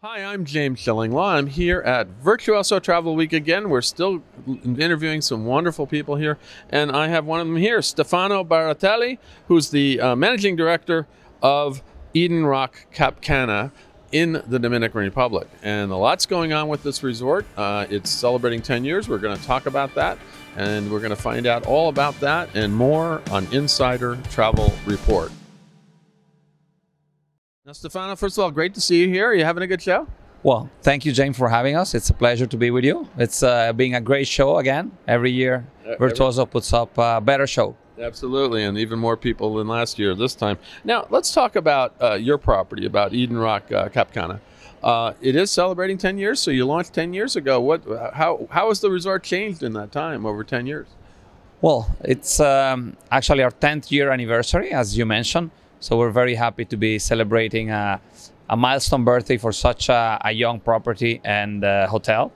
Hi, I'm James Shillinglaw. I'm here at Virtuoso Travel Week again. We're still interviewing some wonderful people here, and I have one of them here, Stefano Baratelli, who's the managing director of Eden Roc Cap Cana in the Dominican Republic. And a lot's going on with this resort. It's celebrating 10 years. We're going to talk about that, and we're going to find out all about that and more on Insider Travel Report. Now, Stefano, first of all, great to see you here. Are you having a good show? Well, thank you, James, for having us. It's a pleasure to be with you. It's being a great show again. Every year, Virtuoso puts up a better show. Absolutely, and even more people than last year this time. Now, let's talk about your property, about Eden Roc Cap Cana. It is celebrating 10 years, so you launched 10 years ago. How has the resort changed in that time, over 10 years? Well, it's actually our 10th year anniversary, as you mentioned. So we're very happy to be celebrating a milestone birthday for such a young property and hotel.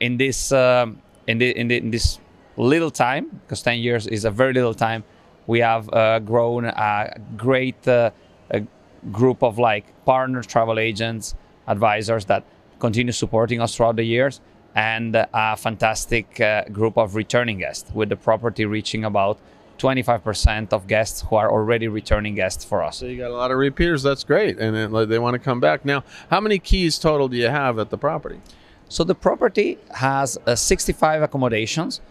In this little time, because 10 years is a very little time, we have grown a great group of partner travel agents, advisors that continue supporting us throughout the years, and a fantastic group of returning guests, with the property reaching about 25% of guests who are already returning guests for us. So you got a lot of repeaters. That's great. And they want to come back. Now, how many keys total do you have at the property? So the property has 65 accommodations,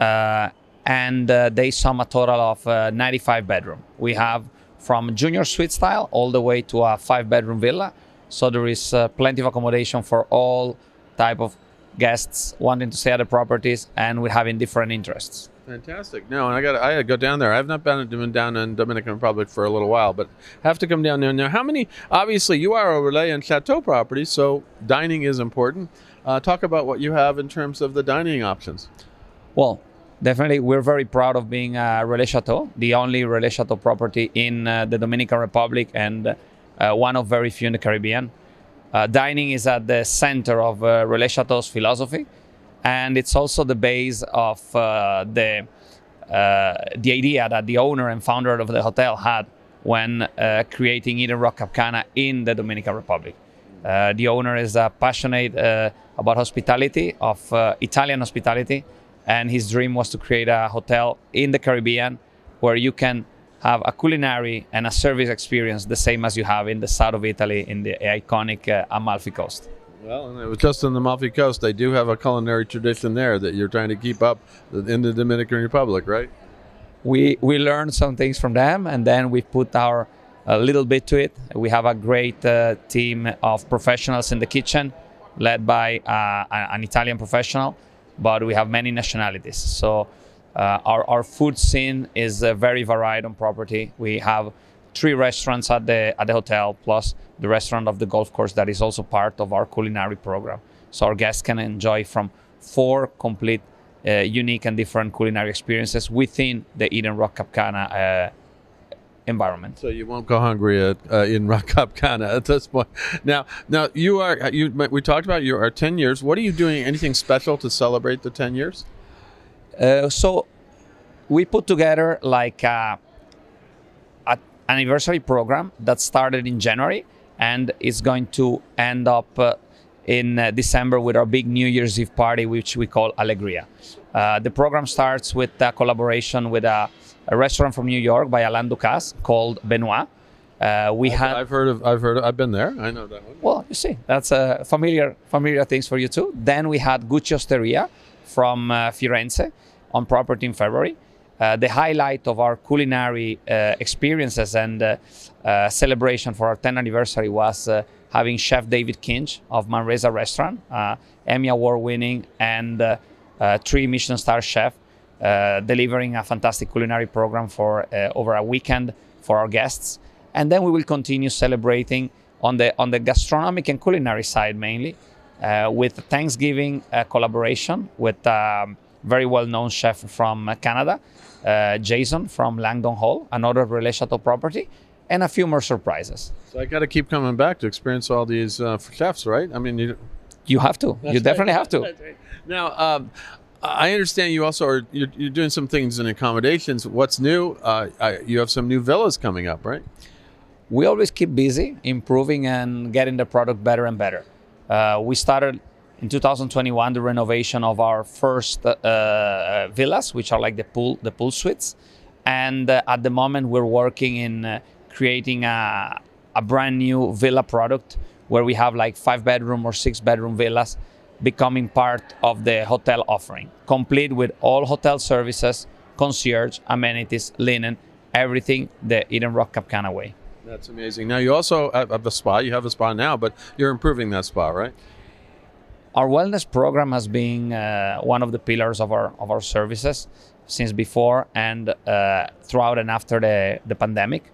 and they sum a total of 95 bedrooms. We have from junior suite style all the way to a 5-bedroom villa. So there is plenty of accommodation for all type of guests wanting to stay at the properties and with having different interests. Fantastic. No, and I gotta go down there. I've not been down in Dominican Republic for a little while, but have to come down there. Now, how many, obviously you are a Relais and Chateau property, so dining is important. Talk about what you have in terms of the dining options. Well, definitely we're very proud of being a Relais Chateau, the only Relais Chateau property in the Dominican Republic, and one of very few in the Caribbean. Dining is at the center of Relais Chateau's philosophy. And it's also the base of the idea that the owner and founder of the hotel had when creating Eden Roc Cap Cana in the Dominican Republic. The owner is passionate about hospitality, of Italian hospitality, and his dream was to create a hotel in the Caribbean where you can have a culinary and a service experience the same as you have in the south of Italy, in the iconic Amalfi Coast. Well, and it was just on the Amalfi Coast. They do have a culinary tradition there that you're trying to keep up in the Dominican Republic, right? We learned some things from them, and then we put our little bit to it. We have a great team of professionals in the kitchen, led by an Italian professional, but we have many nationalities. So our food scene is very varied on property. We have 3 restaurants at the hotel, plus the restaurant of the golf course that is also part of our culinary program. So our guests can enjoy from 4 complete, unique and different culinary experiences within the Eden Roc Cap Cana environment. So you won't go hungry at Eden Roc Cap Cana at this point. Now we talked about you are 10 years. What are you doing? Anything special to celebrate the 10 years? So we put together anniversary program that started in January and is going to end up in December with our big New Year's Eve party, which we call Alegria. The program starts with a collaboration with a restaurant from New York by Alain Ducasse called Benoit. I've been there. I know that one. Well, you see, that's familiar things for you too. Then we had Gucci Osteria from Firenze on property in February. The highlight of our culinary experiences and celebration for our 10th anniversary was having Chef David Kinch of Manresa Restaurant, Emmy Award-winning and 3 Michelin-star chef, delivering a fantastic culinary program for over a weekend for our guests. And then we will continue celebrating on the gastronomic and culinary side mainly with Thanksgiving collaboration with very well-known chef from Canada, Jason from Langdon Hall, another Relais Chateau property, and a few more surprises. So I got to keep coming back to experience all these chefs, right? I mean, you have to. You definitely have to. Right. Now, I understand you also are you're doing some things in accommodations. What's new? You have some new villas coming up, right? we always keep busy, improving and getting the product better and better. We started in 2021 the renovation of our first villas, which are like the pool suites. And at the moment we're working in creating a brand new villa product where we have like 5-bedroom or 6-bedroom villas becoming part of the hotel offering, complete with all hotel services, concierge, amenities, linen, everything the Eden Roc Cap Cana way. That's amazing. Now you also have a spa. You have a spa now, but you're improving that spa, right? Our wellness program has been one of the pillars of our services since before and throughout and after the pandemic.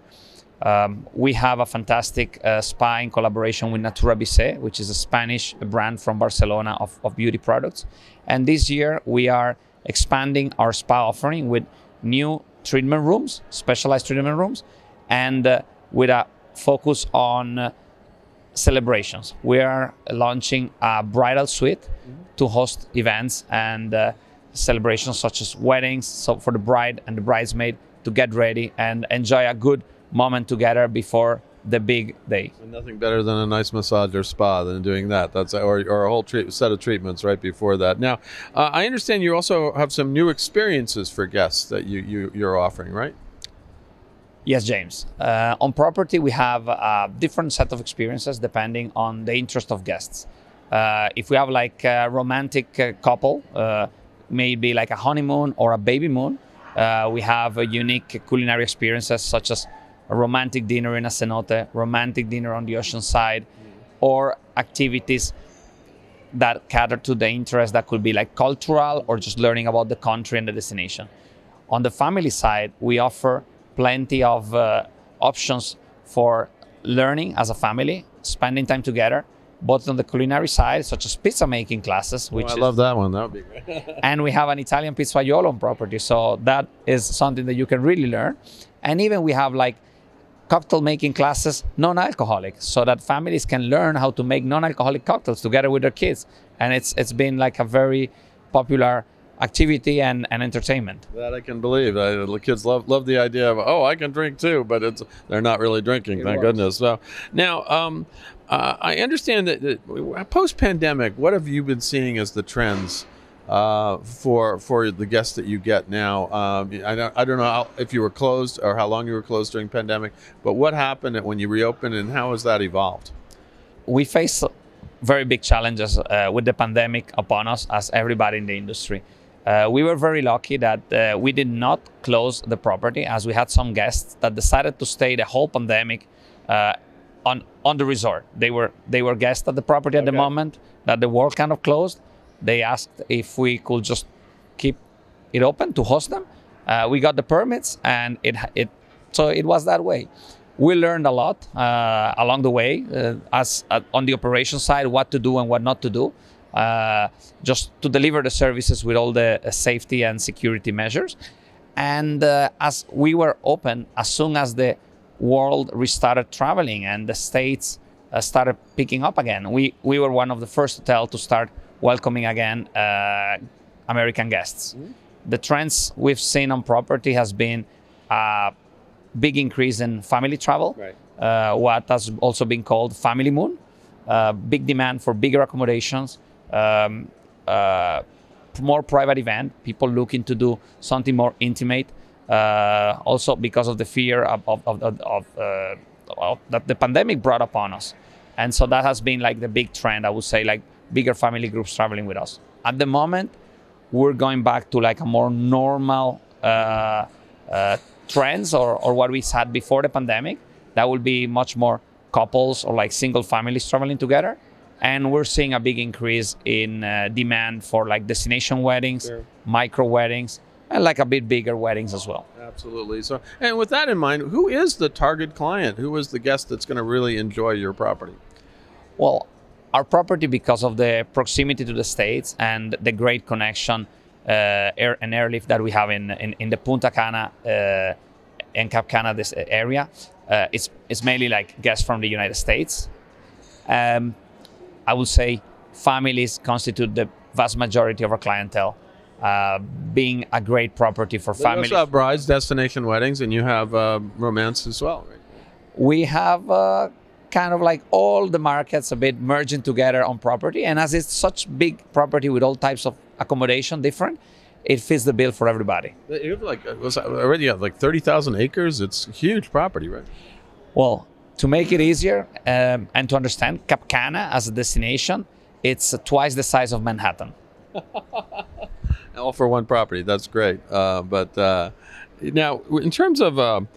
We have a fantastic spa in collaboration with Natura Bissé, which is a Spanish brand from Barcelona of beauty products. And this year we are expanding our spa offering with new treatment rooms, specialized treatment rooms, and with a focus on celebrations. We are launching a bridal suite to host events and celebrations such as weddings, so for the bride and the bridesmaid to get ready and enjoy a good moment together before the big day. And nothing better than a nice massage or spa than doing that. That's or a whole set of treatments right before that. Now, I understand you also have some new experiences for guests that you're offering, right? Yes, James. On property, we have a different set of experiences depending on the interest of guests. If we have like a romantic couple, maybe like a honeymoon or a baby moon, we have unique culinary experiences such as a romantic dinner in a cenote, romantic dinner on the ocean side, or activities that cater to the interest that could be like cultural or just learning about the country and the destination. On the family side, we offer plenty of options for learning as a family, spending time together, both on the culinary side, such as pizza making classes. Which I love that one. That would be great. And we have an Italian pizzaiolo on property, so that is something that you can really learn. And even we have like cocktail making classes, non-alcoholic, so that families can learn how to make non-alcoholic cocktails together with their kids. And it's been like a very popular activity and entertainment. That I can believe. The kids love the idea of, oh, I can drink too, but they're not really drinking, thank goodness. So now, I understand that post-pandemic, what have you been seeing as the trends for the guests that you get now? I don't know if you were closed or how long you were closed during pandemic, but what happened when you reopened and how has that evolved? We face very big challenges with the pandemic upon us as everybody in the industry. We were very lucky that we did not close the property, as we had some guests that decided to stay the whole pandemic on the resort. They were guests at the property at the moment that the world kind of closed. They asked if we could just keep it open to host them. We got the permits, and it was that way. We learned a lot along the way, as on the operation side, what to do and what not to do, just to deliver the services with all the safety and security measures. And as we were open, as soon as the world restarted traveling and the states started picking up again, we were one of the first hotels to start welcoming again American guests. The trends we've seen on property has been big increase in family travel, what has also been called family moon, big demand for bigger accommodations, more private event, people looking to do something more intimate, also because of the fear of that the pandemic brought upon us. And so that has been like the big trend, I would say, like bigger family groups traveling with us. At the moment, we're going back to like a more normal trends or what we had before the pandemic. That will be much more couples or like single families traveling together, and we're seeing a big increase in demand for like destination weddings, micro weddings, and like a bit bigger weddings as well. Absolutely. So, and with that in mind, who is the target client? Who is the guest that's going to really enjoy your property? Well, our property, because of the proximity to the States and the great connection air and airlift that we have in the Punta Cana and Cap Cana this area, it's mainly like guests from the United States. I would say families constitute the vast majority of our clientele, being a great property for families. You also have brides, destination weddings, and you have romance as well, right? we have kind of like all the markets a bit merging together on property. And as it's such big property with all types of accommodation different, it fits the bill for everybody. You have like, already have like 30,000 acres. It's huge property, right? Well, to make it easier and to understand, Cap Cana as a destination, it's twice the size of Manhattan. All for one property. That's great. Now, in terms of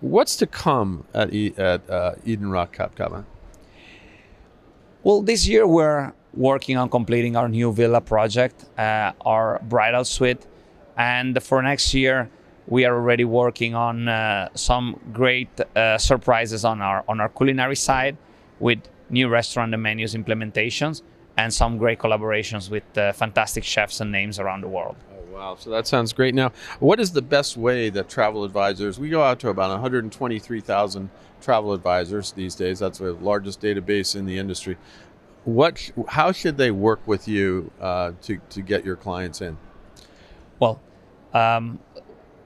what's to come at Eden Roc Cap Cana? Well, this year we're working on completing our new villa project, our bridal suite. And for next year, we are already working on some great surprises on our culinary side with new restaurant and menus implementations and some great collaborations with fantastic chefs and names around the world. Oh, wow. So that sounds great. Now, what is the best way that travel advisors, we go out to about 123,000 travel advisors these days. That's the largest database in the industry. How should they work with you to get your clients in? Well,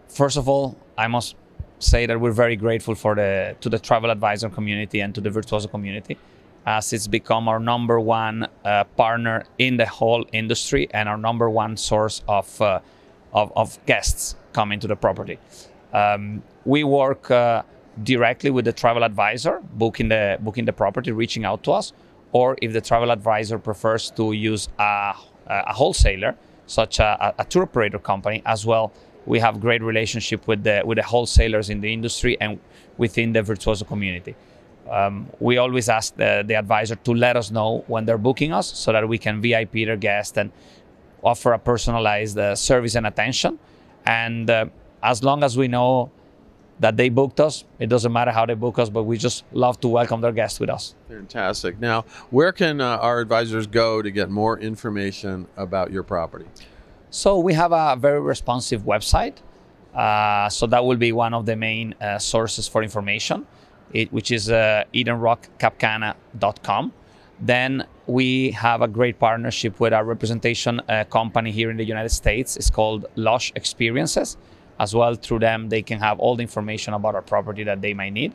first of all, I must say that we're very grateful to the travel advisor community and to the Virtuoso community, as it's become our number one partner in the whole industry and our number one source of guests coming to the property. We work directly with the travel advisor, booking the property, reaching out to us, or if the travel advisor prefers to use a wholesaler, such a tour operator company as well. We have great relationship with the wholesalers in the industry and within the Virtuoso community. We always ask the advisor to let us know when they're booking us so that we can VIP their guest and offer a personalized service and attention. And as long as we know that they booked us, it doesn't matter how they book us, but we just love to welcome their guests with us. Fantastic. Now, where can our advisors go to get more information about your property? So we have a very responsive website. So that will be one of the main sources for information, which is EdenRocCapCana.com. Then we have a great partnership with our representation company here in the United States. It's called Lush Experiences. As well, through them, they can have all the information about our property that they might need,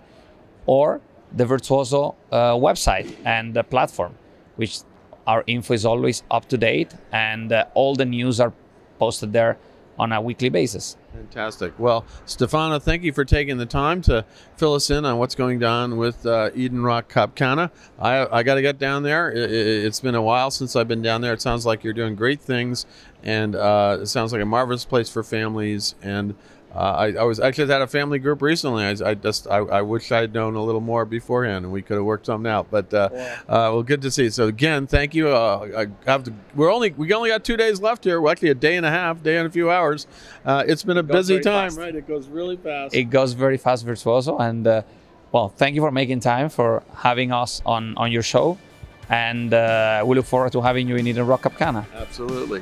or the Virtuoso website and the platform, which our info is always up to date, and all the news are posted there on a weekly basis. Fantastic. Well, Stefano, thank you for taking the time to fill us in on what's going on with Eden Roc Cap Cana. I got to get down there. It's been a while since I've been down there. It sounds like you're doing great things, and it sounds like a marvelous place for families. And I was actually at a family group recently. I wish I'd known a little more beforehand, and we could have worked something out. But well, good to see you. So again, thank you. We only got 2 days left here. Well, actually, a day and a half, day and a few hours. It's been a busy time, right? It goes really fast. It goes very fast, Virtuoso. And well, thank you for making time, for having us on your show, and we look forward to having you in Eden Roc Cap Cana. Absolutely.